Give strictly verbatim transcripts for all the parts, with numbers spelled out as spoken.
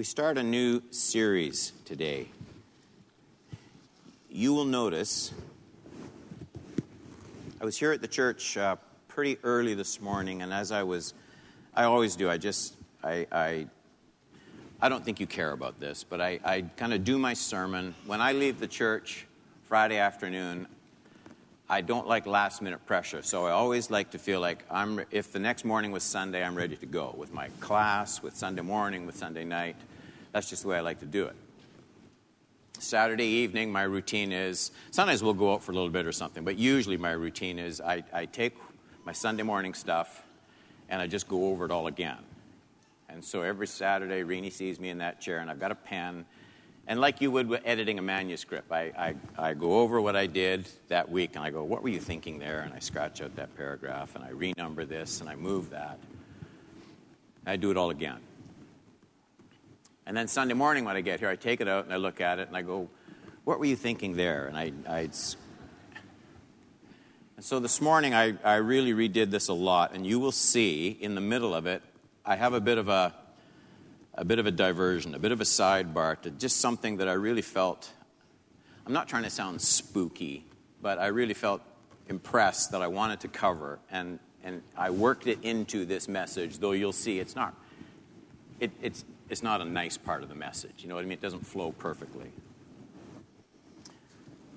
We start a new series today. You will notice, I was here at the church uh, pretty early this morning, and as I was, I always do, I just, I, I, I don't think you care about this, but I, I kind of do my sermon. When I leave the church Friday afternoon, I don't like last-minute pressure, so I always like to feel like I'm. If the next morning was Sunday, I'm ready to go with my class, with Sunday morning, with Sunday night. That's just the way I like to do it. Saturday evening, my routine is, sometimes we'll go out for a little bit or something, but usually my routine is I, I take my Sunday morning stuff and I just go over it all again. And so every Saturday, Renee sees me in that chair and I've got a pen. And like you would with editing a manuscript, I, I, I go over what I did that week, and I go, what were you thinking there? And I scratch out that paragraph, and I renumber this, and I move that. I do it all again. And then Sunday morning when I get here, I take it out, and I look at it, and I go, what were you thinking there? And I, I and so this morning, I, I really redid this a lot, and you will see in the middle of it, I have a bit of a, a bit of a diversion, a bit of a sidebar to just something that I really felt, I'm not trying to sound spooky, but I really felt impressed that I wanted to cover, and, and I worked it into this message, though you'll see it's not, it, it's, it's not a nice part of the message, you know what I mean? It doesn't flow perfectly.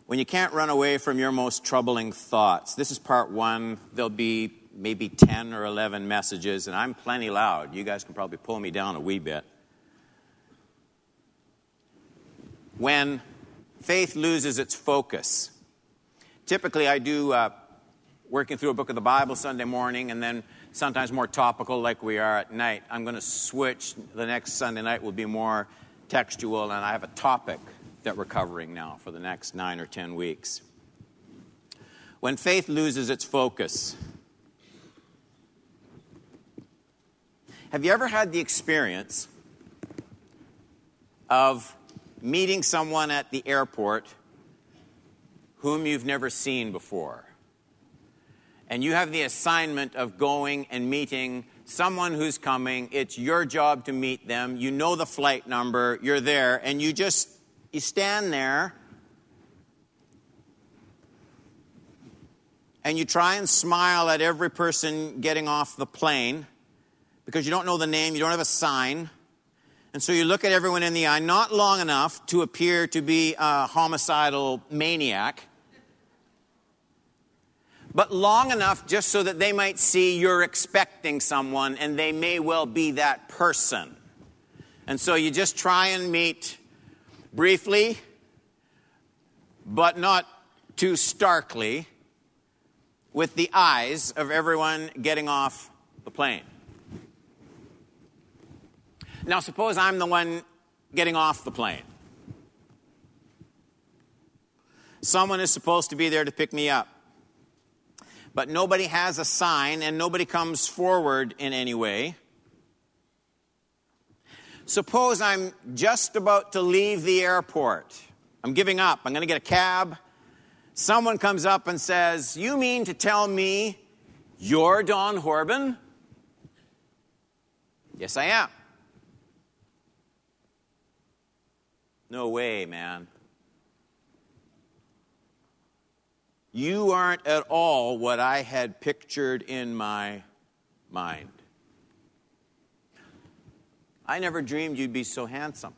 When you can't run away from your most troubling thoughts, this is part one. There'll be maybe ten or eleven messages, and I'm plenty loud. You guys can probably pull me down a wee bit. When faith loses its focus. Typically, I do uh, working through a book of the Bible Sunday morning, and then sometimes more topical like we are at night. I'm going to switch. The next Sunday night will be more textual, and I have a topic that we're covering now for the next nine or ten weeks. When faith loses its focus. Have you ever had the experience of meeting someone at the airport whom you've never seen before? And you have the assignment of going and meeting someone who's coming. It's your job to meet them. You know the flight number. You're there. And you just, you stand there. And you try and smile at every person getting off the plane, because you don't know the name, you don't have a sign. And so you look at everyone in the eye, not long enough to appear to be a homicidal maniac, but long enough just so that they might see you're expecting someone, and they may well be that person. And so you just try and meet briefly, but not too starkly, with the eyes of everyone getting off the plane. Now, suppose I'm the one getting off the plane. Someone is supposed to be there to pick me up. But nobody has a sign, and nobody comes forward in any way. Suppose I'm just about to leave the airport. I'm giving up. I'm going to get a cab. Someone comes up and says, "You mean to tell me you're Don Horban?" Yes, I am. No way, man. You aren't at all what I had pictured in my mind. I never dreamed you'd be so handsome.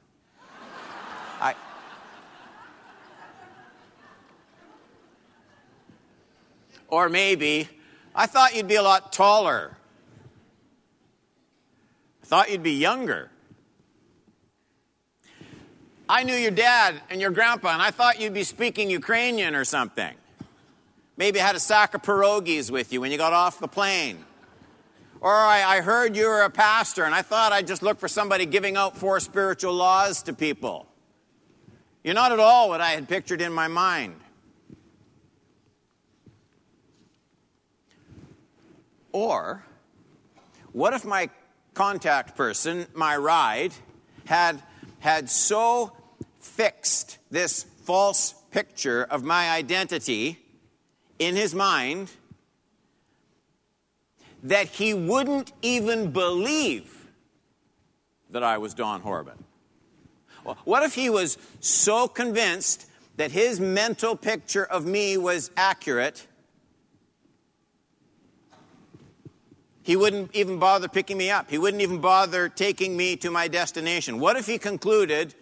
I. Or maybe, I thought you'd be a lot taller. I thought you'd be younger. I knew your dad and your grandpa, and I thought you'd be speaking Ukrainian or something. Maybe I had a sack of pierogies with you when you got off the plane. Or I, I heard you were a pastor, and I thought I'd just look for somebody giving out four spiritual laws to people. You're not at all what I had pictured in my mind. Or, what if my contact person, my ride, had... had so fixed this false picture of my identity in his mind that he wouldn't even believe that I was Don Horban? What if he was so convinced that his mental picture of me was accurate, he wouldn't even bother picking me up. He wouldn't even bother taking me to my destination. What if he concluded,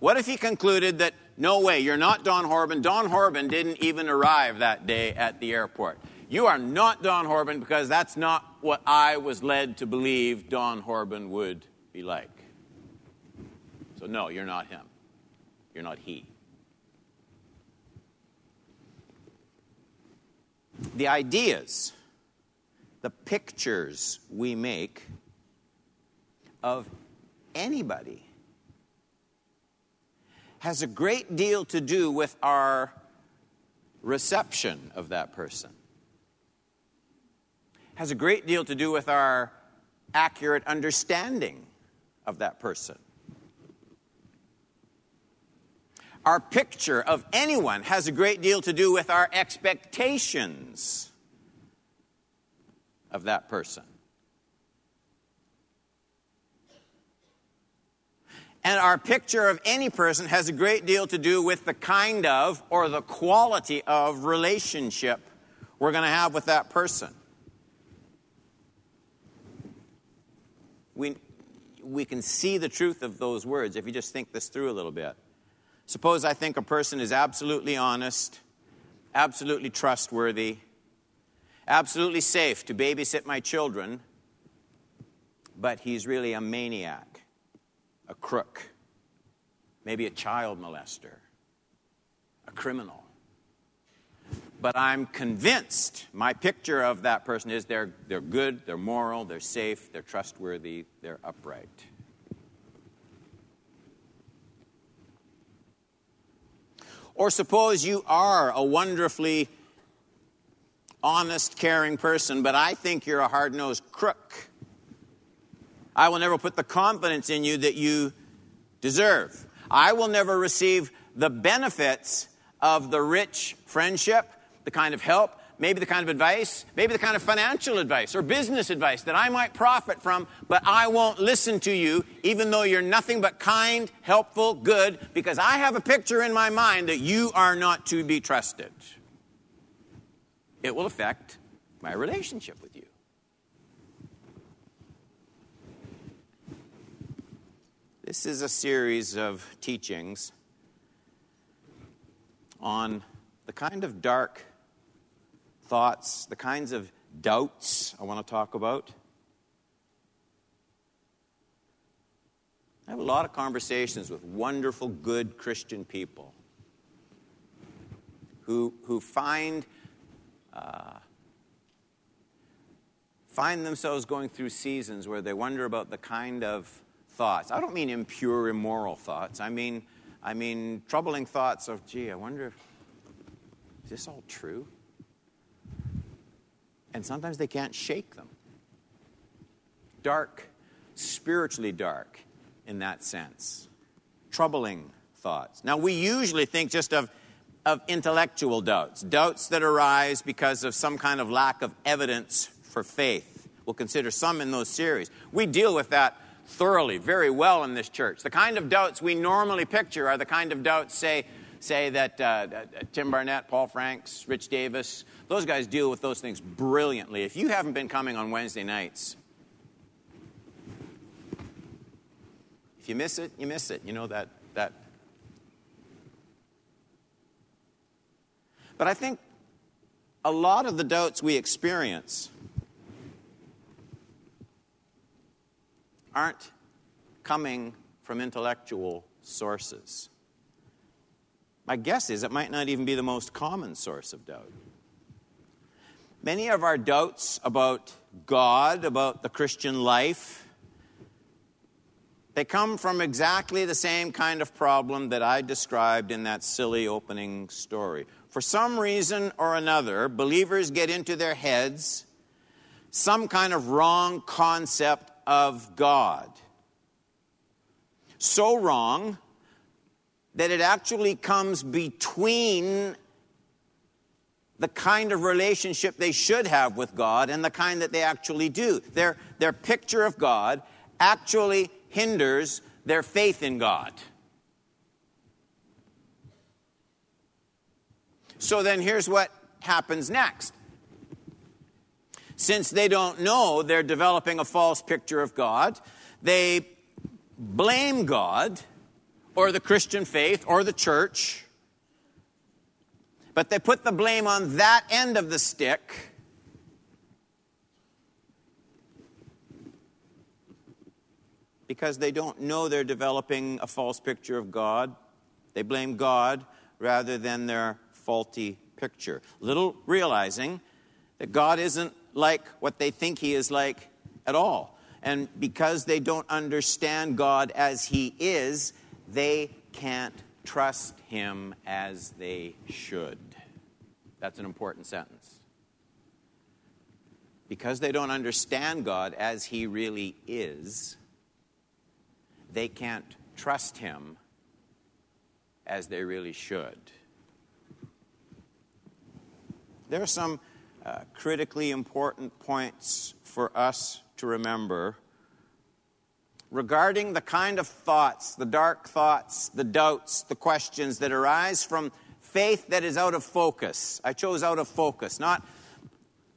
what if he concluded that, no way, you're not Don Horban. Don Horban didn't even arrive that day at the airport. You are not Don Horban because that's not what I was led to believe Don Horban would be like. So no, you're not him. You're not he. The ideas, the pictures we make of anybody has a great deal to do with our reception of that person. Has a great deal to do with our accurate understanding of that person. Our picture of anyone has a great deal to do with our expectations of that person. And our picture of any person has a great deal to do with the kind of or the quality of relationship we're going to have with that person. We, we can see the truth of those words if you just think this through a little bit. Suppose I think a person is absolutely honest, absolutely trustworthy, absolutely safe to babysit my children, but he's really a maniac, a crook, maybe a child molester, a criminal. But I'm convinced my picture of that person is they're, they're good, they're moral, they're safe, they're trustworthy, they're upright. Or suppose you are a wonderfully honest, caring person, but I think you're a hard-nosed crook. I will never put the confidence in you that you deserve. I will never receive the benefits of the rich friendship, the kind of help, maybe the kind of advice, maybe the kind of financial advice or business advice that I might profit from, but I won't listen to you even though you're nothing but kind, helpful, good, because I have a picture in my mind that you are not to be trusted. It will affect my relationship with you. This is a series of teachings on the kind of dark thoughts, the kinds of doubts I want to talk about. I have a lot of conversations with wonderful, good Christian people who, who find, uh, find themselves going through seasons where they wonder about the kind of thoughts. I don't mean impure, immoral thoughts. I mean, I mean troubling thoughts of, gee, I wonder, if, is this all true? And sometimes they can't shake them. Dark, spiritually dark in that sense. Troubling thoughts. Now, we usually think just of, of intellectual doubts. Doubts that arise because of some kind of lack of evidence for faith. We'll consider some in those series. We deal with that thoroughly, very well in this church. The kind of doubts we normally picture are the kind of doubts, say, Say that uh, Tim Barnett, Paul Franks, Rich Davis, those guys deal with those things brilliantly. If you haven't been coming on Wednesday nights, if you miss it, you miss it. You know that. that. But I think a lot of the doubts we experience aren't coming from intellectual sources. My guess is it might not even be the most common source of doubt. Many of our doubts about God, about the Christian life, they come from exactly the same kind of problem that I described in that silly opening story. For some reason or another, believers get into their heads some kind of wrong concept of God. So wrong that it actually comes between the kind of relationship they should have with God and the kind that they actually do. Their, their picture of God actually hinders their faith in God. So then here's what happens next. Since they don't know, they're developing a false picture of God. They blame God or the Christian faith or the church. But they put the blame on that end of the stick. Because they don't know they're developing a false picture of God. They blame God rather than their faulty picture. Little realizing that God isn't like what they think he is like at all. And because they don't understand God as he is, they can't trust him as they should. That's an important sentence. Because they don't understand God as he really is, they can't trust him as they really should. There are some uh, critically important points for us to remember regarding the kind of thoughts, the dark thoughts, the doubts, the questions that arise from faith that is out of focus. I chose out of focus, not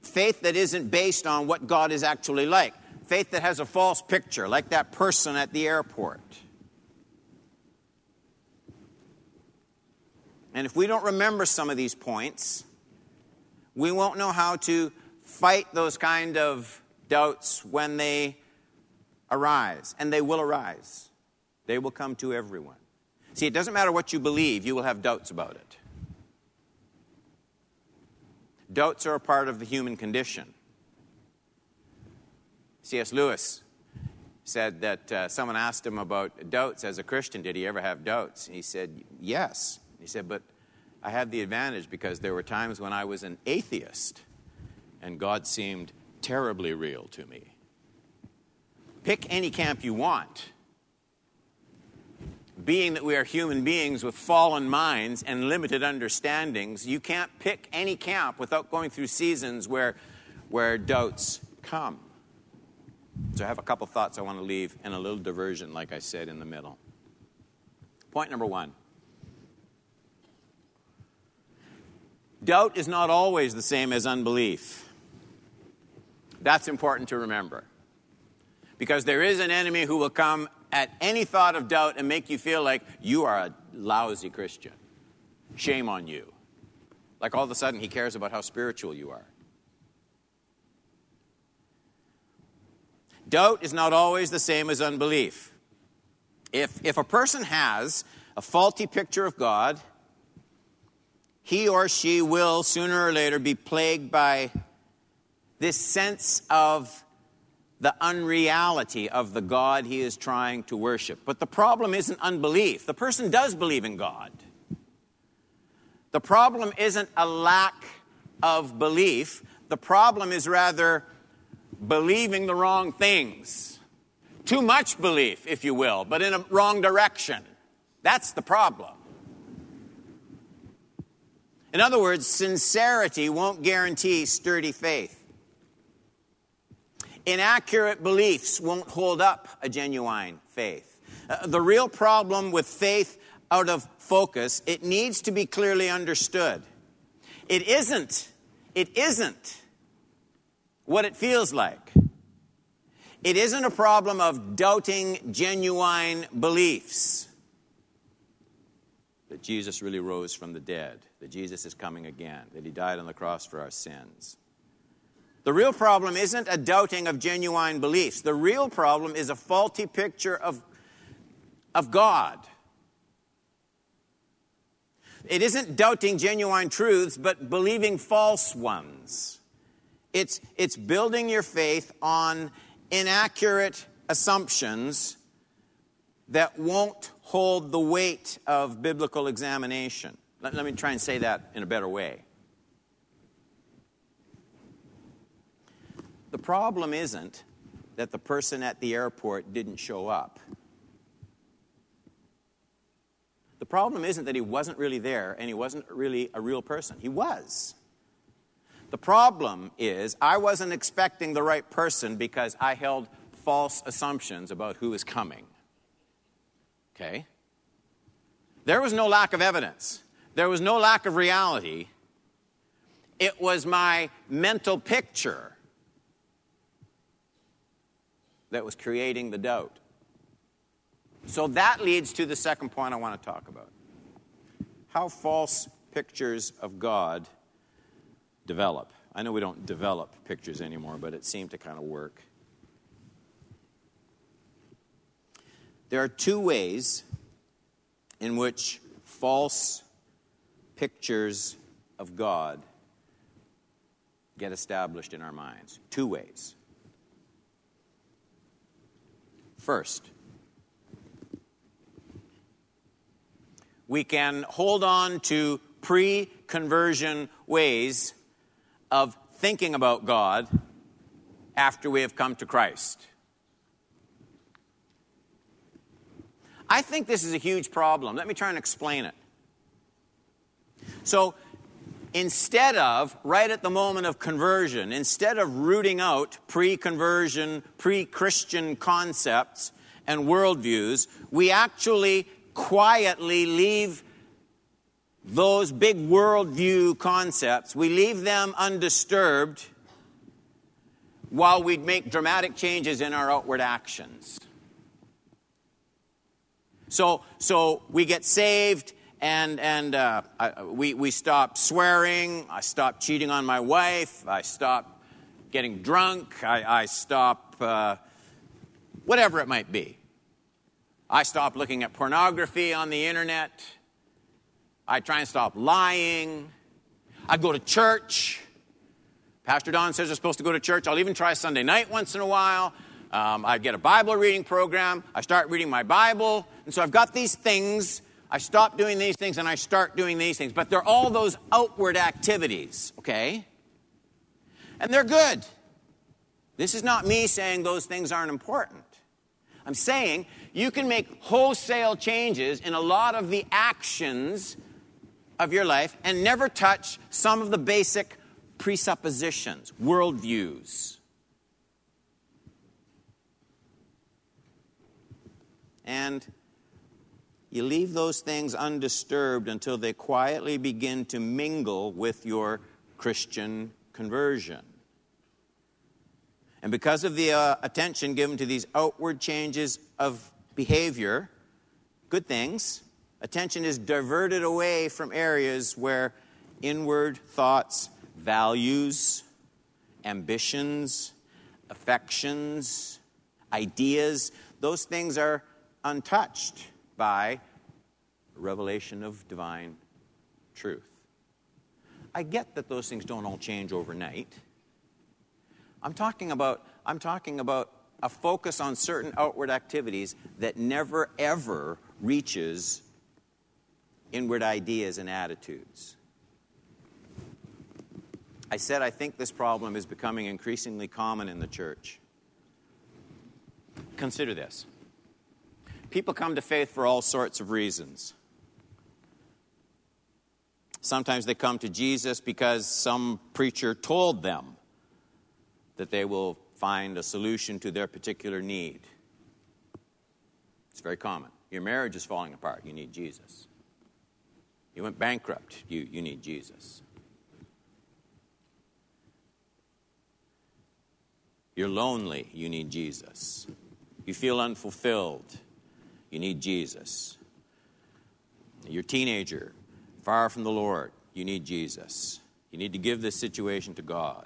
faith that isn't based on what God is actually like. Faith that has a false picture, like that person at the airport. And if we don't remember some of these points, we won't know how to fight those kind of doubts when they arise. And they will arise. They will come to everyone. See, it doesn't matter what you believe, you will have doubts about it. Doubts are a part of the human condition. C S. Lewis said that uh, someone asked him about doubts as a Christian. Did he ever have doubts? And he said, yes. He said, but I had the advantage because there were times when I was an atheist and God seemed terribly real to me. Pick any camp you want. Being that we are human beings with fallen minds and limited understandings, you can't pick any camp without going through seasons where, where doubts come. So I have a couple thoughts I want to leave and a little diversion, like I said, in the middle. Point number one. Doubt is not always the same as unbelief. That's important to remember. Because there is an enemy who will come at any thought of doubt and make you feel like you are a lousy Christian. Shame on you. Like all of a sudden he cares about how spiritual you are. Doubt is not always the same as unbelief. If, if a person has a faulty picture of God, he or she will sooner or later be plagued by this sense of the unreality of the God he is trying to worship. But the problem isn't unbelief. The person does believe in God. The problem isn't a lack of belief. The problem is rather believing the wrong things. Too much belief, if you will, but in a wrong direction. That's the problem. In other words, sincerity won't guarantee sturdy faith. Inaccurate beliefs won't hold up a genuine faith. Uh, the real problem with faith out of focus, it needs to be clearly understood. It isn't. It isn't. What it feels like. It isn't a problem of doubting genuine beliefs that Jesus really rose from the dead, that Jesus is coming again, that he died on the cross for our sins. The real problem isn't a doubting of genuine beliefs. The real problem is a faulty picture of, of God. It isn't doubting genuine truths, but believing false ones. It's, it's building your faith on inaccurate assumptions that won't hold the weight of biblical examination. Let, let me try and say that in a better way. The problem isn't that the person at the airport didn't show up. The problem isn't that he wasn't really there and he wasn't really a real person. He was. The problem is I wasn't expecting the right person because I held false assumptions about who is coming. Okay? There was no lack of evidence. There was no lack of reality. It was my mental picture that was creating the doubt. So that leads to the second point I want to talk about. How false pictures of God develop. I know we don't develop pictures anymore, but it seemed to kind of work. There are two ways in which false pictures of God get established in our minds. Two ways. First, we can hold on to pre-conversion ways of thinking about God after we have come to Christ. I think this is a huge problem. Let me try and explain it. So, instead of, right at the moment of conversion, instead of rooting out pre-conversion, pre-Christian concepts and worldviews, we actually quietly leave those big worldview concepts. We leave them undisturbed while we make dramatic changes in our outward actions. So, so we get saved, and and uh, I, we we stop swearing. I stop cheating on my wife. I stop getting drunk. I, I stop uh, whatever it might be. I stop looking at pornography on the internet. I try and stop lying. I go to church. Pastor Don says we're supposed to go to church. I'll even try Sunday night once in a while. Um, I get a Bible reading program. I start reading my Bible. And so I've got these things. I stop doing these things and I start doing these things. But they're all those outward activities, okay? And they're good. This is not me saying those things aren't important. I'm saying you can make wholesale changes in a lot of the actions of your life and never touch some of the basic presuppositions, worldviews. And you leave those things undisturbed until they quietly begin to mingle with your Christian conversion. And because of the uh, attention given to these outward changes of behavior, good things, attention is diverted away from areas where inward thoughts, values, ambitions, affections, ideas, those things are untouched by revelation of divine truth. I get that those things don't all change overnight. I'm talking about, I'm talking about a focus on certain outward activities that never, ever reaches inward ideas and attitudes. I said I think this problem is becoming increasingly common in the church. Consider this. People come to faith for all sorts of reasons. Sometimes they come to Jesus because some preacher told them that they will find a solution to their particular need. It's very common. Your marriage is falling apart. You need Jesus. You went bankrupt. You, you need Jesus. You're lonely. You need Jesus. You feel unfulfilled. You need Jesus. You're a teenager, far from the Lord. You need Jesus. You need to give this situation to God.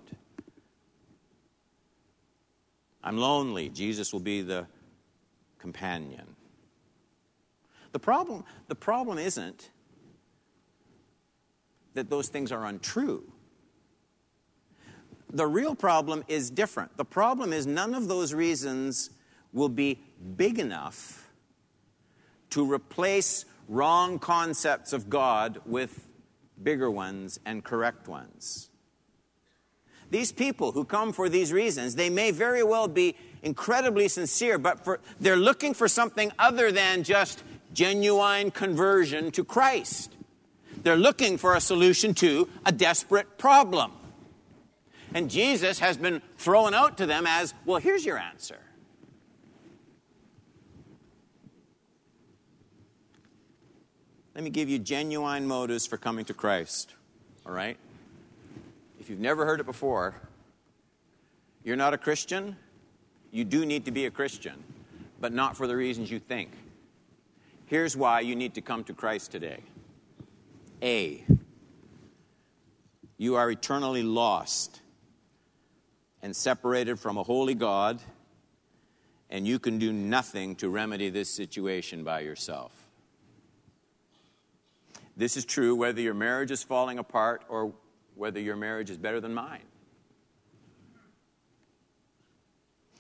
I'm lonely. Jesus will be the companion. The problem, the problem isn't that those things are untrue. The real problem is different. The problem is none of those reasons will be big enough to replace wrong concepts of God with bigger ones and correct ones. These people who come for these reasons, they may very well be incredibly sincere, but for, they're looking for something other than just genuine conversion to Christ. They're looking for a solution to a desperate problem. And Jesus has been thrown out to them as, well, here's your answer. Let me give you genuine motives for coming to Christ, all right? if you've never heard it before, you're not a Christian. You do need to be a Christian, but not for the reasons you think. Here's why you need to come to Christ today. A, you are eternally lost and separated from a holy God, and you can do nothing to remedy this situation by yourself. This is true whether your marriage is falling apart or whether your marriage is better than mine.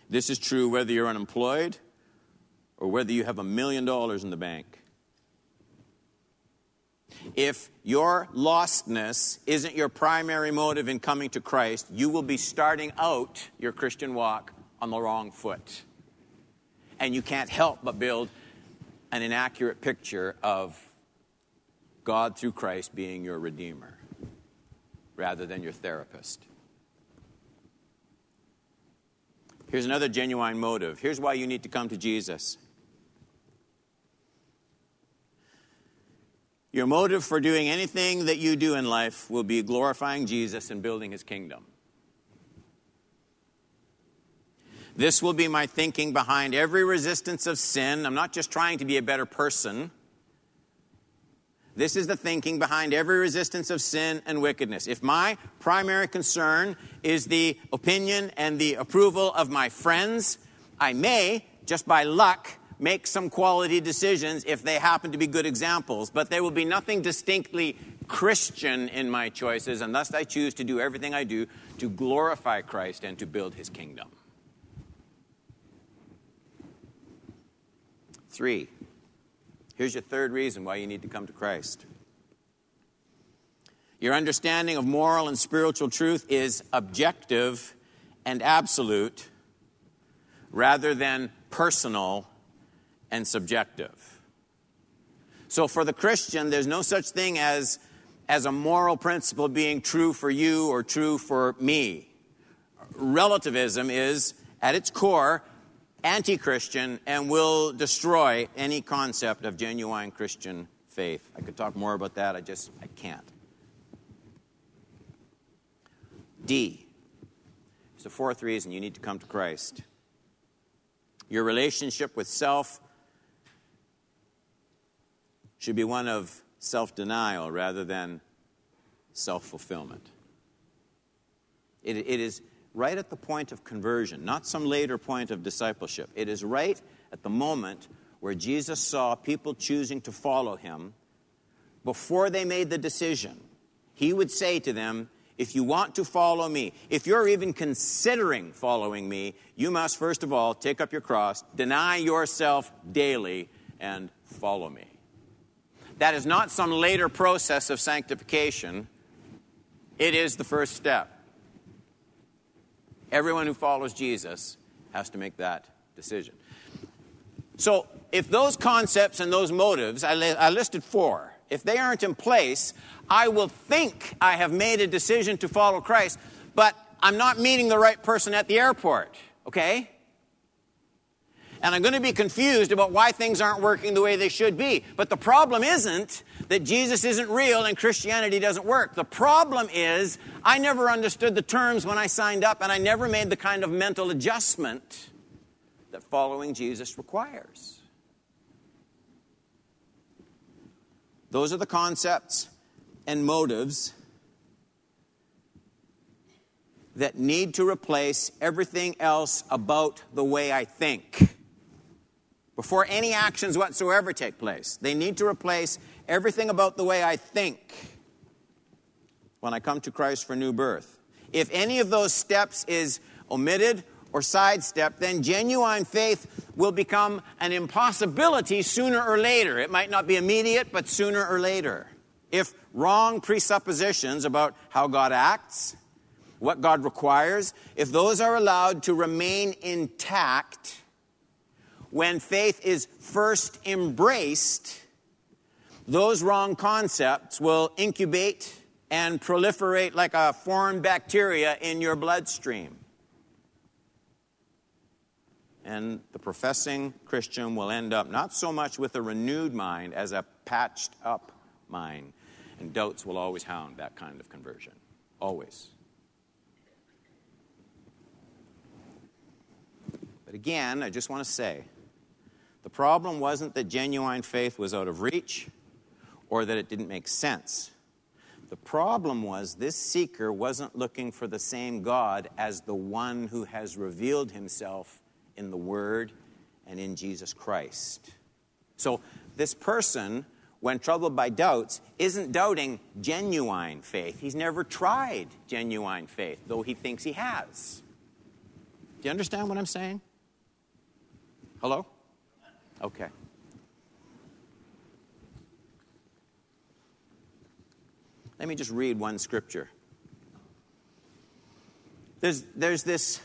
This is true whether you're unemployed or whether you have a million dollars in the bank. If your lostness isn't your primary motive in coming to Christ, you will be starting out your Christian walk on the wrong foot. And you can't help but build an inaccurate picture of God through Christ being your Redeemer rather than your therapist. Here's another genuine motive. Here's why you need to come to Jesus. Your motive for doing anything that you do in life will be glorifying Jesus and building his kingdom. This will be my thinking behind every resistance of sin. I'm not just trying to be a better person. This is the thinking behind every resistance of sin and wickedness. If my primary concern is the opinion and the approval of my friends, I may, just by luck, make some quality decisions if they happen to be good examples, but there will be nothing distinctly Christian in my choices, and thus I choose to do everything I do to glorify Christ and to build his kingdom. Three, here's your third reason why you need to come to Christ. Your understanding of moral and spiritual truth is objective and absolute rather than personal and subjective. So for the Christian, there's no such thing as, as a moral principle being true for you or true for me. Relativism is, at its core, anti-Christian and will destroy any concept of genuine Christian faith. I could talk more about that. I just, I can't. D, it's the fourth reason you need to come to Christ. Your relationship with self should be one of self-denial rather than self-fulfillment. It, it is right at the point of conversion, not some later point of discipleship. It is right at the moment where Jesus saw people choosing to follow him before they made the decision. He would say to them, if you want to follow me, if you're even considering following me, you must first of all take up your cross, deny yourself daily, and follow me. That is not some later process of sanctification. It is the first step. Everyone who follows Jesus has to make that decision. So if those concepts and those motives, I, li- I listed four, if they aren't in place, I will think I have made a decision to follow Christ, but I'm not meeting the right person at the airport, okay? And I'm going to be confused about why things aren't working the way they should be. But the problem isn't that Jesus isn't real and Christianity doesn't work. The problem is I never understood the terms when I signed up, and I never made the kind of mental adjustment that following Jesus requires. Those are the concepts and motives that need to replace everything else about the way I think. Before any actions whatsoever take place, they need to replace everything about the way I think when I come to Christ for new birth. If any of those steps is omitted or sidestepped, then genuine faith will become an impossibility sooner or later. It might not be immediate, but sooner or later. If wrong presuppositions about how God acts, what God requires, if those are allowed to remain intact, when faith is first embraced, those wrong concepts will incubate and proliferate like a foreign bacteria in your bloodstream. And the professing Christian will end up not so much with a renewed mind as a patched up mind. And doubts will always hound that kind of conversion. Always. But again, I just want to say, the problem wasn't that genuine faith was out of reach or that it didn't make sense. The problem was this seeker wasn't looking for the same God as the one who has revealed himself in the Word and in Jesus Christ. So this person, when troubled by doubts, isn't doubting genuine faith. He's never tried genuine faith, though he thinks he has. Do you understand what I'm saying? Hello? Okay. Let me just read one scripture. There's, there's this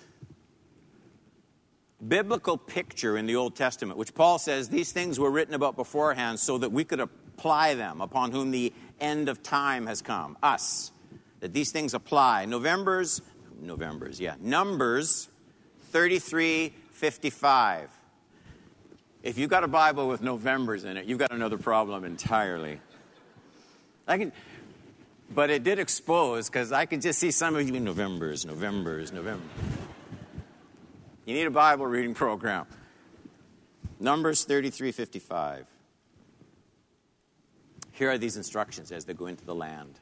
biblical picture in the Old Testament, which Paul says these things were written about beforehand so that we could apply them upon whom the end of time has come. Us. That these things apply. November's, November's, yeah. Numbers thirty-three fifty-five. If you've got a Bible with Novembers in it, you've got another problem entirely. I can, but it did expose, because I could just see some of you, Novembers, Novembers, November. You need a Bible reading program. Numbers thirty-three fifty-five. Here are these instructions as they go into the land.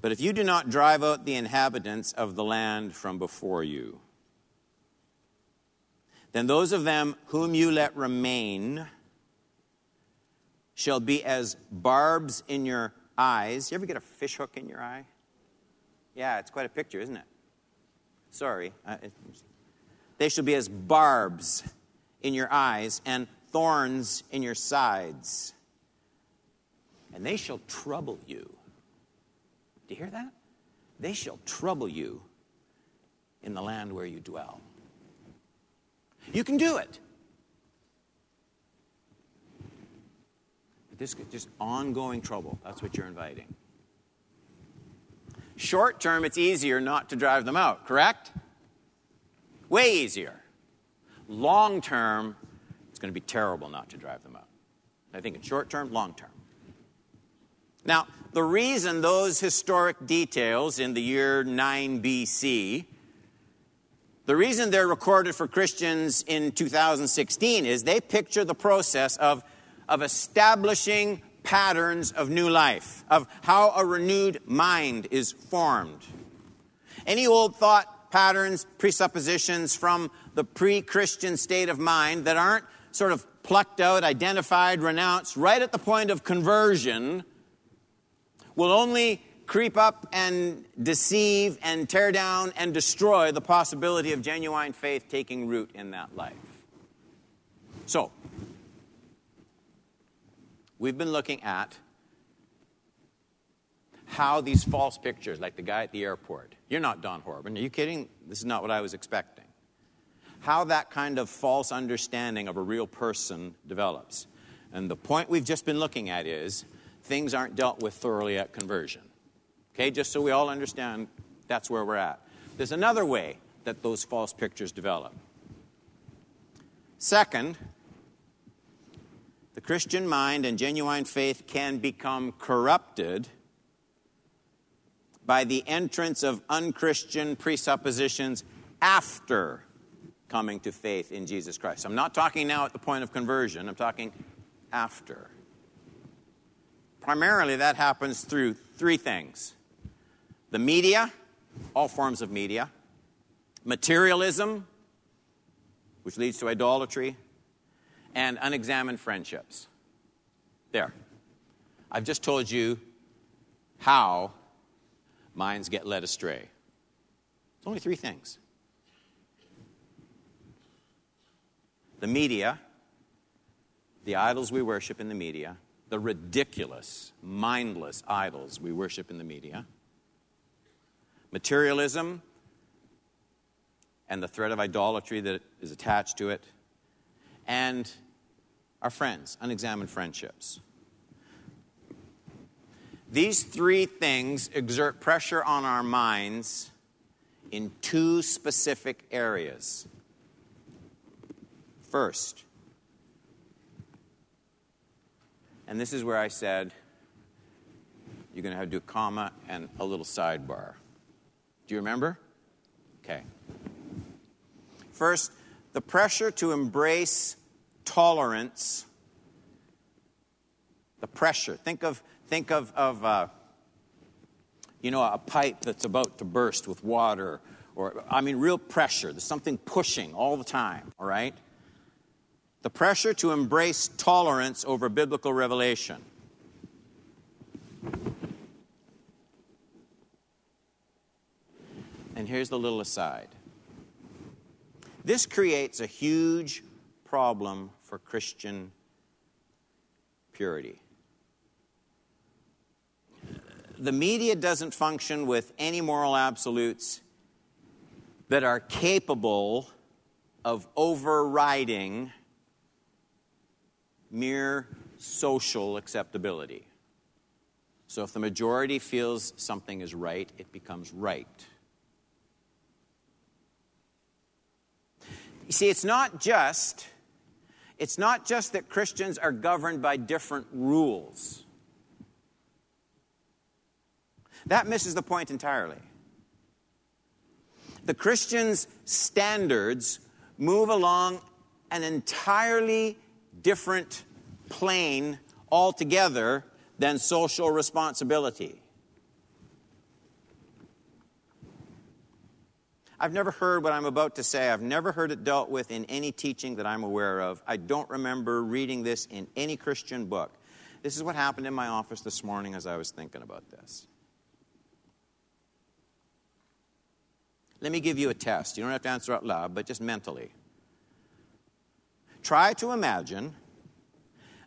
But if you do not drive out the inhabitants of the land from before you, then those of them whom you let remain shall be as barbs in your eyes. You ever get a fish hook in your eye? Yeah, it's quite a picture, isn't it? Sorry. Uh, it, they shall be as barbs in your eyes and thorns in your sides. And they shall trouble you. Do you hear that? They shall trouble you in the land where you dwell. You can do it. But this is just ongoing trouble. That's what you're inviting. Short term, it's easier not to drive them out, correct? Way easier. Long term, it's going to be terrible not to drive them out. I think in short term, long term. Now, the reason those historic details in the year nine B C, the reason they're recorded for Christians in two thousand sixteen is they picture the process of, of establishing patterns of new life, of how a renewed mind is formed. Any old thought patterns, presuppositions from the pre-Christian state of mind that aren't sort of plucked out, identified, renounced, right at the point of conversion will only creep up and deceive and tear down and destroy the possibility of genuine faith taking root in that life. So, we've been looking at how these false pictures, like the guy at the airport, you're not Don Horban, are you kidding? This is not what I was expecting. How that kind of false understanding of a real person develops. And the point we've just been looking at is things aren't dealt with thoroughly at conversion. Okay, just so we all understand that's where we're at. There's another way that those false pictures develop. Second, the Christian mind and genuine faith can become corrupted by the entrance of unchristian presuppositions after coming to faith in Jesus Christ. I'm not talking now at the point of conversion. I'm talking after. Primarily, that happens through three things. The media, all forms of media. Materialism, which leads to idolatry. And unexamined friendships. There. I've just told you how minds get led astray. It's only three things. The media, the idols we worship in the media, the ridiculous, mindless idols we worship in the media, materialism, and the threat of idolatry that is attached to it, and our friends, unexamined friendships. These three things exert pressure on our minds in two specific areas. First, and this is where I said, you're going to have to do a comma and a little sidebar. Do you remember? Okay. First, the pressure to embrace tolerance. The pressure. Think of think of, of uh, you know, a pipe that's about to burst with water. Or, I mean, real pressure. There's something pushing all the time, all right? The pressure to embrace tolerance over biblical revelation. And here's the little aside. This creates a huge problem for Christian purity. The media doesn't function with any moral absolutes that are capable of overriding mere social acceptability. So if the majority feels something is right, it becomes right. You see, it's not just, it's not just that Christians are governed by different rules. That misses the point entirely. The Christians' standards move along an entirely different plane altogether than social responsibility. I've never heard what I'm about to say. I've never heard it dealt with in any teaching that I'm aware of. I don't remember reading this in any Christian book. This is what happened in my office this morning as I was thinking about this. Let me give you a test. You don't have to answer out loud, but just mentally. Try to imagine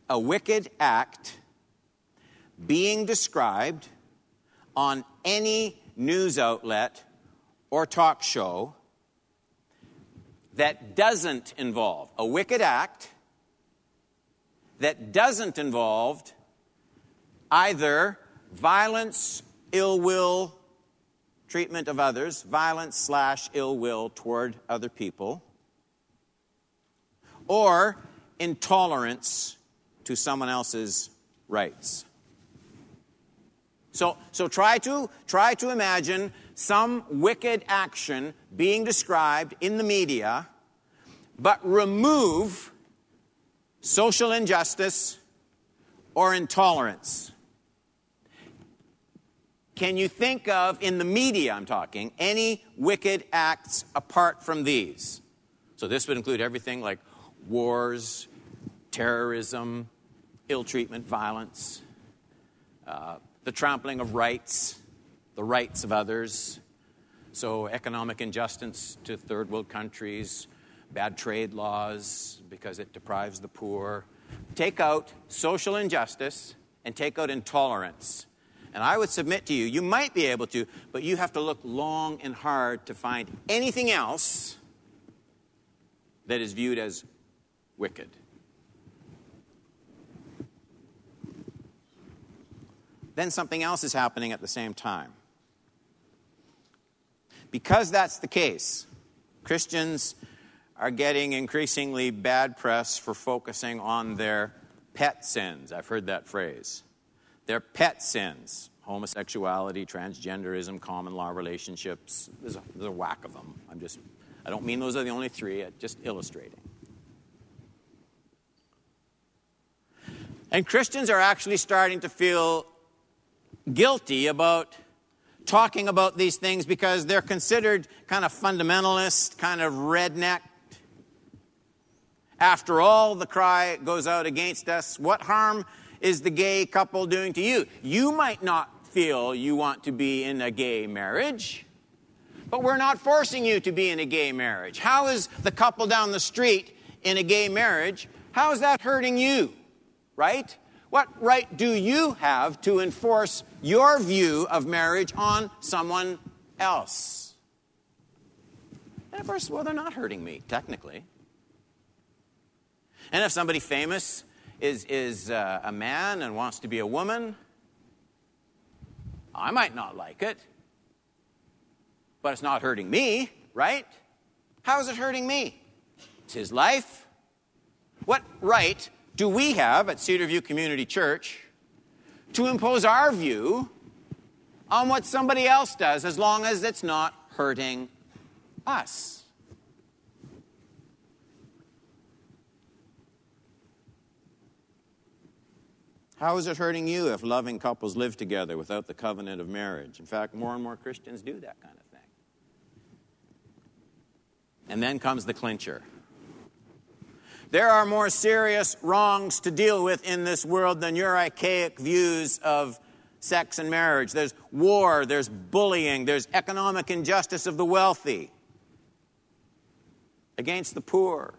a wicked act being described on any news outlet or talk show that doesn't involve a wicked act that doesn't involve either violence, ill will, treatment of others, violence slash ill will toward other people, or intolerance to someone else's rights. So, so try to, try to imagine some wicked action being described in the media, but remove social injustice or intolerance. Can you think of, in the media I'm talking, any wicked acts apart from these? So this would include everything like wars, terrorism, ill treatment, violence, uh, the trampling of rights, the rights of others. So economic injustice to third world countries, bad trade laws because it deprives the poor. Take out social injustice and take out intolerance. And I would submit to you, you might be able to, but you have to look long and hard to find anything else that is viewed as wicked. Then something else is happening at the same time. Because that's the case, Christians are getting increasingly bad press for focusing on their pet sins. I've heard that phrase. Their pet sins, homosexuality, transgenderism, common law relationships. There's a, there's a whack of them. I'm just, I don't mean those are the only three. I'm just illustrating. And Christians are actually starting to feel guilty about talking about these things because they're considered kind of fundamentalist, kind of redneck. After all, the cry goes out against us, what harm is the gay couple doing to you? You might not feel you want to be in a gay marriage, but we're not forcing you to be in a gay marriage. How is the couple down the street in a gay marriage, how is that hurting you, right? What right do you have to enforce your view of marriage on someone else? And of course, well, they're not hurting me, technically. And if somebody famous is is uh, a man and wants to be a woman, I might not like it, but it's not hurting me, right? How is it hurting me? It's his life. What right do we have at Cedarview Community Church to impose our view on what somebody else does as long as it's not hurting us. How is it hurting you if loving couples live together without the covenant of marriage? In fact, more and more Christians do that kind of thing. And then comes the clincher. There are more serious wrongs to deal with in this world than your archaic views of sex and marriage. There's war, there's bullying, there's economic injustice of the wealthy against the poor.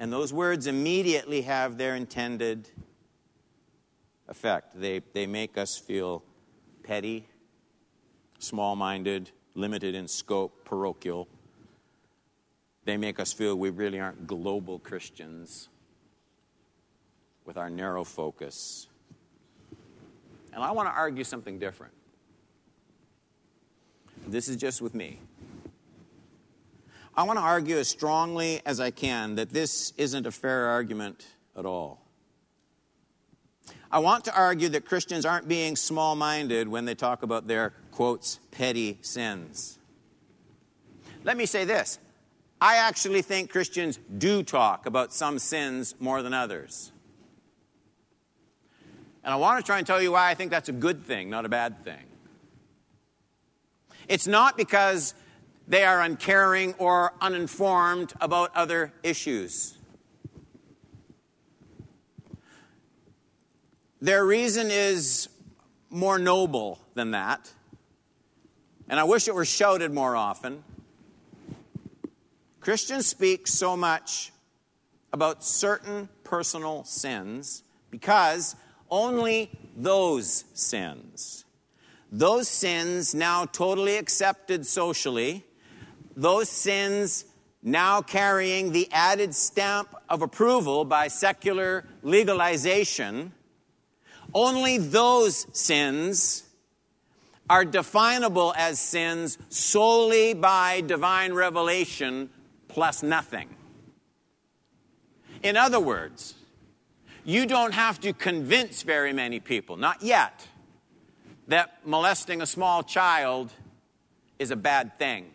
And those words immediately have their intended effect. They, they make us feel petty, small-minded, limited in scope, parochial. They make us feel we really aren't global Christians with our narrow focus. And I want to argue something different. This is just with me. I want to argue as strongly as I can that this isn't a fair argument at all. I want to argue that Christians aren't being small-minded when they talk about their, quotes, petty sins. Let me say this. I actually think Christians do talk about some sins more than others. And I want to try and tell you why I think that's a good thing, not a bad thing. It's not because they are uncaring or uninformed about other issues. Their reason is more noble than that. And I wish it were shouted more often. Christians speak so much about certain personal sins because only those sins, those sins now totally accepted socially, those sins now carrying the added stamp of approval by secular legalization, only those sins are definable as sins solely by divine revelation plus nothing. In other words, you don't have to convince very many people, not yet, that molesting a small child is a bad thing.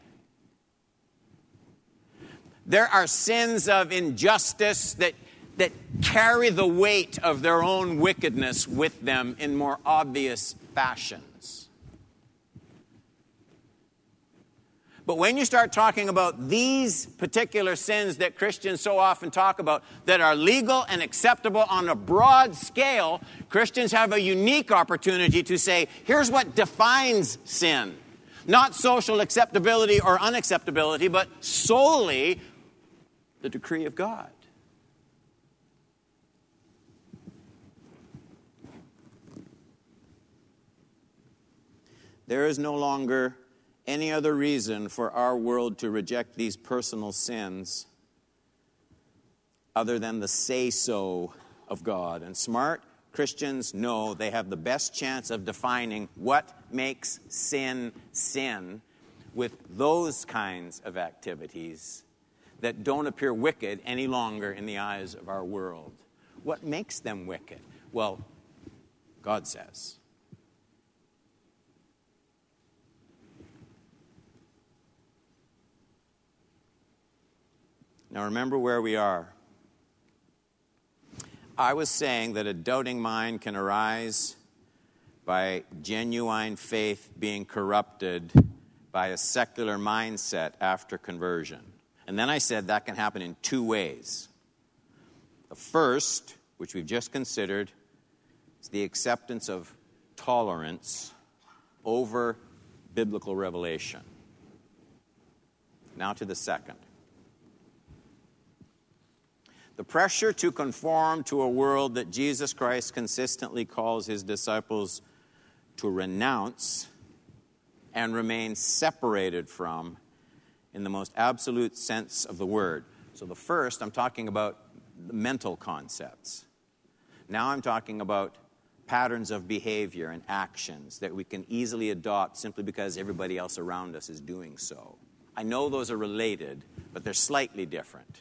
There are sins of injustice that, that carry the weight of their own wickedness with them in more obvious fashions. But when you start talking about these particular sins that Christians so often talk about that are legal and acceptable on a broad scale, Christians have a unique opportunity to say, here's what defines sin. Not social acceptability or unacceptability, but solely the decree of God. There is no longer any other reason for our world to reject these personal sins other than the say-so of God. And smart Christians know they have the best chance of defining what makes sin sin with those kinds of activities that don't appear wicked any longer in the eyes of our world. What makes them wicked? Well, God says. Now remember where we are. I was saying that a doubting mind can arise by genuine faith being corrupted by a secular mindset after conversion. And then I said that can happen in two ways. The first, which we've just considered, is the acceptance of tolerance over biblical revelation. Now to the second. The pressure to conform to a world that Jesus Christ consistently calls his disciples to renounce and remain separated from in the most absolute sense of the word. So the first, I'm talking about mental concepts. Now I'm talking about patterns of behavior and actions that we can easily adopt simply because everybody else around us is doing so. I know those are related, but they're slightly different.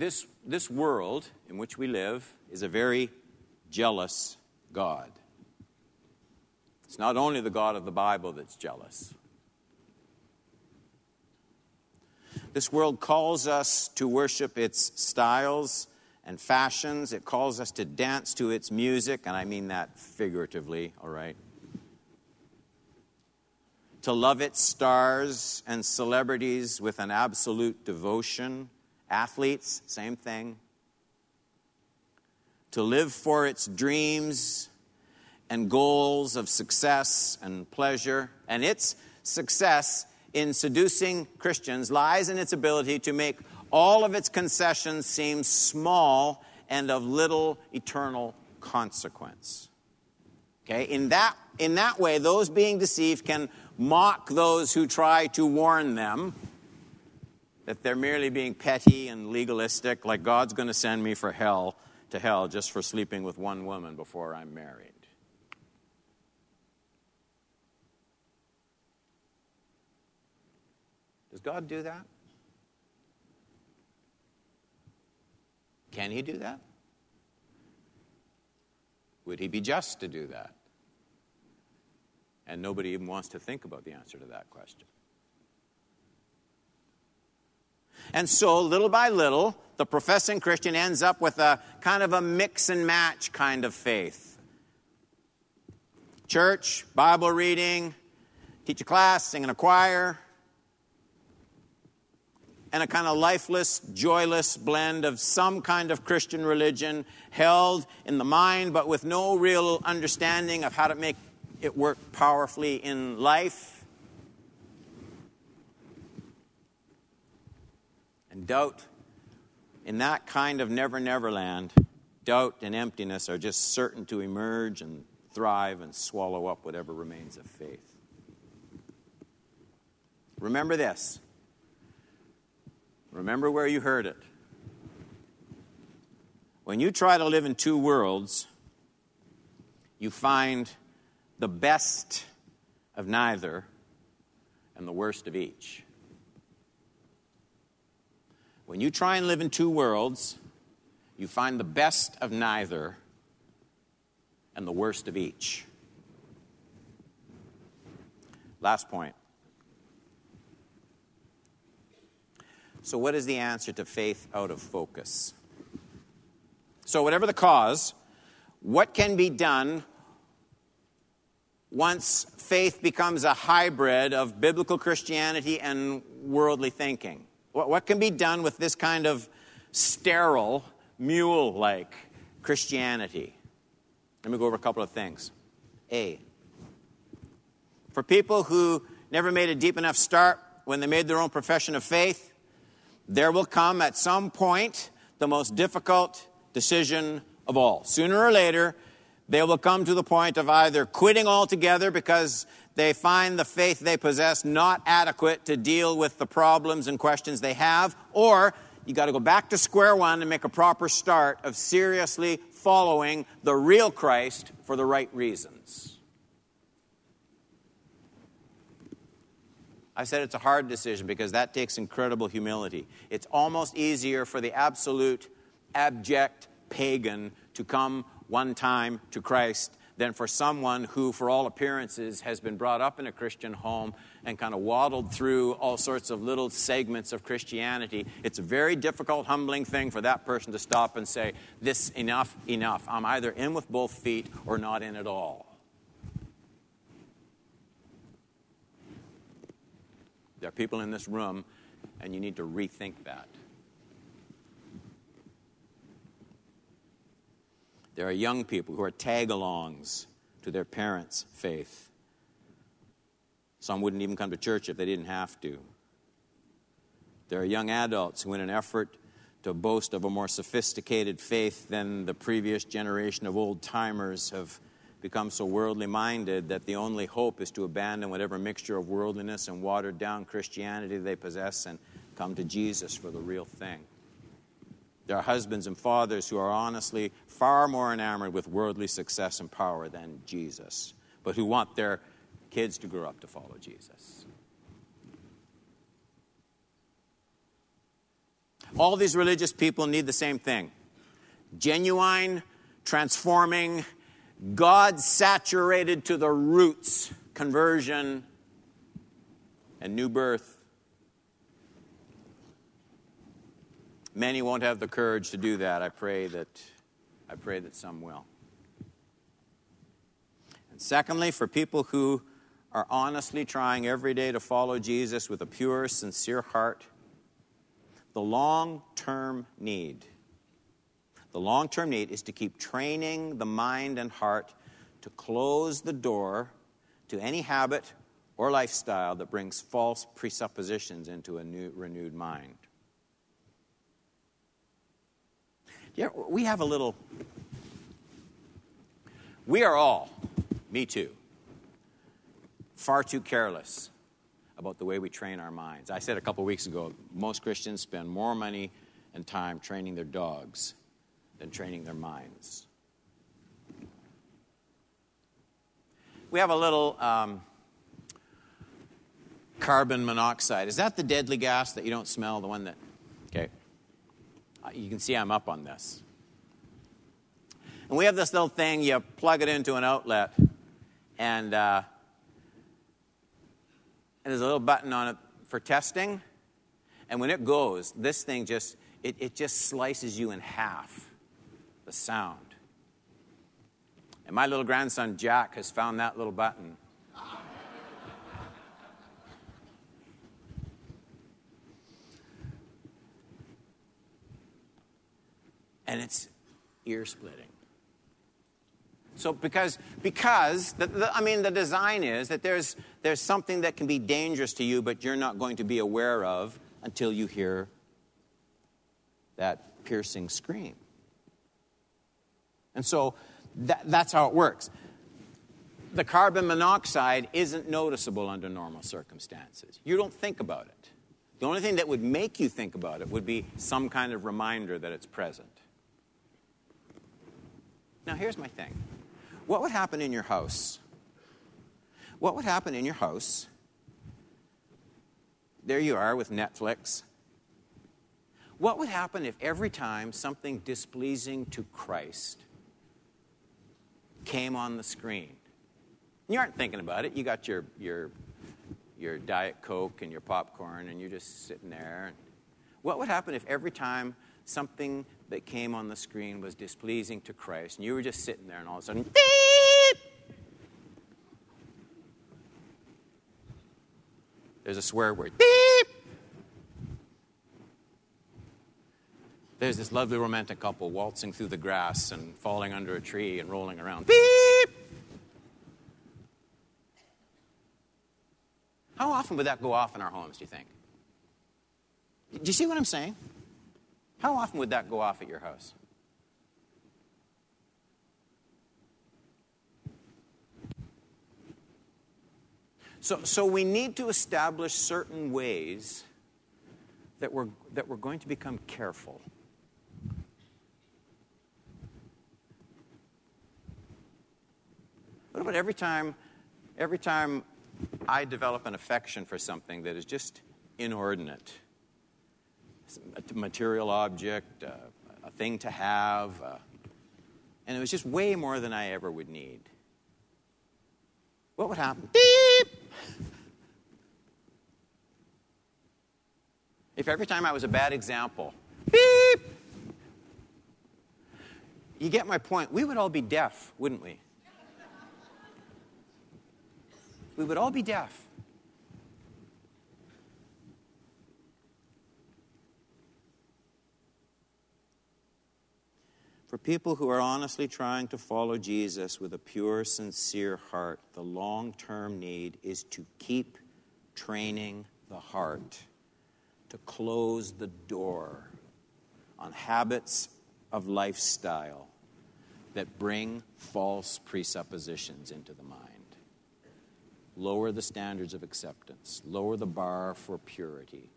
this, this world in which we live is a very jealous God. It's not only the God of the Bible that's jealous. This world calls us to worship its styles and fashions. It calls us to dance to its music, and I mean that figuratively, all right? To love its stars and celebrities with an absolute devotion. Athletes, same thing. To live for its dreams and goals of success and pleasure. And its success in seducing Christians lies in its ability to make all of its concessions seem small and of little eternal consequence. Okay? In that, in that way, those being deceived can mock those who try to warn them that they're merely being petty and legalistic, like God's going to send me for hell to hell just for sleeping with one woman before I'm married. Does God do that? Can he do that? Would he be just to do that? And nobody even wants to think about the answer to that question. And so, little by little, the professing Christian ends up with a kind of a mix and match kind of faith. Church, Bible reading, teach a class, sing in a choir, and a kind of lifeless, joyless blend of some kind of Christian religion held in the mind, but with no real understanding of how to make it work powerfully in life. And doubt, in that kind of never-never land, doubt and emptiness are just certain to emerge and thrive and swallow up whatever remains of faith. Remember this. Remember where you heard it. When you try to live in two worlds, you find the best of neither and the worst of each. When you try and live in two worlds, you find the best of neither and the worst of each. Last point. So what is the answer to faith out of focus? So whatever the cause, what can be done once faith becomes a hybrid of biblical Christianity and worldly thinking? What, what can be done with this kind of sterile, mule-like Christianity? Let me go over a couple of things. A, for people who never made a deep enough start when they made their own profession of faith, there will come at some point the most difficult decision of all. Sooner or later, they will come to the point of either quitting altogether because they find the faith they possess not adequate to deal with the problems and questions they have, or you got to go back to square one and make a proper start of seriously following the real Christ for the right reasons. I said it's a hard decision because that takes incredible humility. It's almost easier for the absolute, abject pagan to come one time to Christ than for someone who, for all appearances, has been brought up in a Christian home and kind of waddled through all sorts of little segments of Christianity. It's a very difficult, humbling thing for that person to stop and say, this, enough, enough. I'm either in with both feet or not in at all. There are people in this room, and you need to rethink that. There are young people who are tag-alongs to their parents' faith. Some wouldn't even come to church if they didn't have to. There are young adults who, in an effort to boast of a more sophisticated faith than the previous generation of old-timers, have become so worldly minded that the only hope is to abandon whatever mixture of worldliness and watered down Christianity they possess and come to Jesus for the real thing. There are husbands and fathers who are honestly far more enamored with worldly success and power than Jesus, but who want their kids to grow up to follow Jesus. All these religious people need the same thing. Genuine, transforming, God-saturated to the roots conversion and new birth. Many won't have the courage to do that. I pray that, I pray that some will. And secondly, for people who are honestly trying every day to follow Jesus with a pure, sincere heart, the long-term need, the long-term need is to keep training the mind and heart to close the door to any habit or lifestyle that brings false presuppositions into a new, renewed mind. Yeah, we have a little, we are all, me too, far too careless about the way we train our minds. I said a couple weeks ago, most Christians spend more money and time training their dogs than training their minds. We have a little um, carbon monoxide. Is that the deadly gas that you don't smell? The one that, okay. You can see I'm up on this. And we have this little thing, you plug it into an outlet, and, uh, and there's a little button on it for testing. And when it goes, this thing just, it, it just slices you in half, the sound. And my little grandson, Jack, has found that little button. And it's ear-splitting. So because, because the, the, I mean, the design is that there's, there's something that can be dangerous to you, but you're not going to be aware of until you hear that piercing scream. And so that, that's how it works. The carbon monoxide isn't noticeable under normal circumstances. You don't think about it. The only thing that would make you think about it would be some kind of reminder that it's present. Now, here's my thing. What would happen in your house? What would happen in your house? There you are with Netflix. What would happen if every time something displeasing to Christ came on the screen? You aren't thinking about it. You got your your your Diet Coke and your popcorn, and you're just sitting there. What would happen if every time something that came on the screen was displeasing to Christ, and you were just sitting there, and all of a sudden, beep! There's a swear word. Beep! There's this lovely romantic couple waltzing through the grass and falling under a tree and rolling around. Beep! How often would that go off in our homes, do you think? Do you see what I'm saying? How often would that go off at your house? So, so we need to establish certain ways that we're, that we're going to become careful. What about every time, every time I develop an affection for something that is just inordinate? A material object, uh, a thing to have. Uh, and it was just way more than I ever would need. What would happen? Beep! If every time I was a bad example, beep! You get my point. We would all be deaf, wouldn't we? We would all be deaf. For people who are honestly trying to follow Jesus with a pure, sincere heart, the long-term need is to keep training the heart, to close the door on habits of lifestyle that bring false presuppositions into the mind. Lower the standards of acceptance, lower the bar for purity,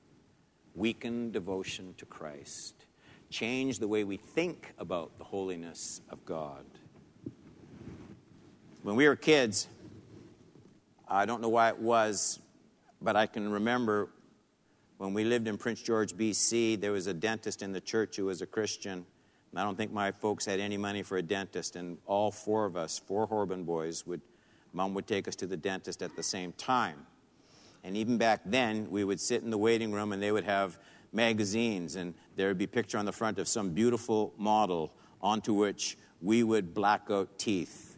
weaken devotion to Christ, change the way we think about the holiness of God. When we were kids, I don't know why it was, but I can remember When we lived in Prince George, B C, there was a dentist in the church who was a Christian. I don't think my folks had any money for a dentist, and all four of us, four Horban boys, would, Mom would take us to the dentist at the same time. And even back then, we would sit in the waiting room, and they would have magazines, and there would be a picture on the front of some beautiful model onto which we would black out teeth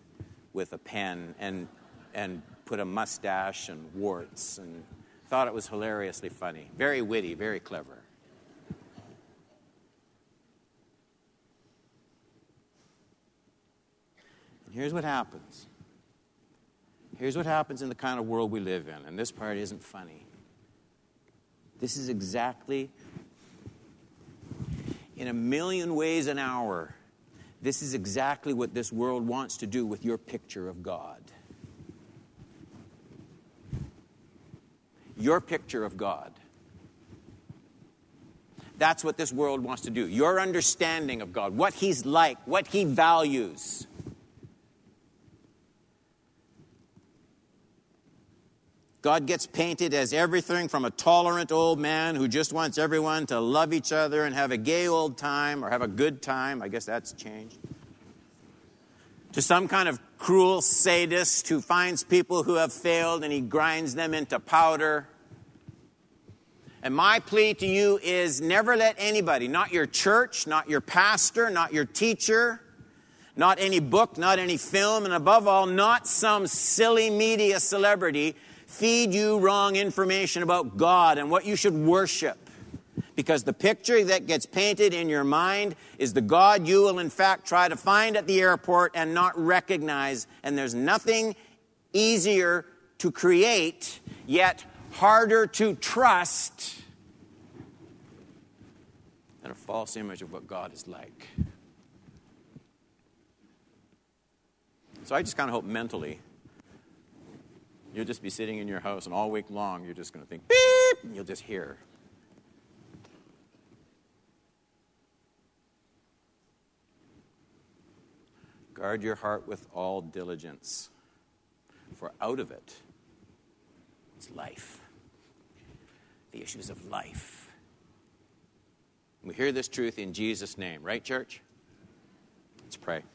with a pen and and put a mustache and warts, and thought it was hilariously funny. Very witty, very clever. Here's what happens. Here's what happens in the kind of world we live in, and this part isn't funny. This is exactly, in a million ways an hour, this is exactly what this world wants to do with your picture of God. Your picture of God. That's what this world wants to do. Your understanding of God, what He's like, what He values. God gets painted as everything from a tolerant old man who just wants everyone to love each other and have a gay old time or have a good time. I guess that's changed. To some kind of cruel sadist who finds people who have failed and he grinds them into powder. And my plea to you is never let anybody, not your church, not your pastor, not your teacher, not any book, not any film, and above all, not some silly media celebrity, feed you wrong information about God and what you should worship. Because the picture that gets painted in your mind is the God you will in fact try to find at the airport and not recognize. And there's nothing easier to create, yet harder to trust, than a false image of what God is like. So I just kind of hope mentally you'll just be sitting in your house, and all week long, you're just going to think, beep, and you'll just hear. Guard your heart with all diligence, for out of it is life. The issues of life. We hear this truth in Jesus' name, right, church? Let's pray.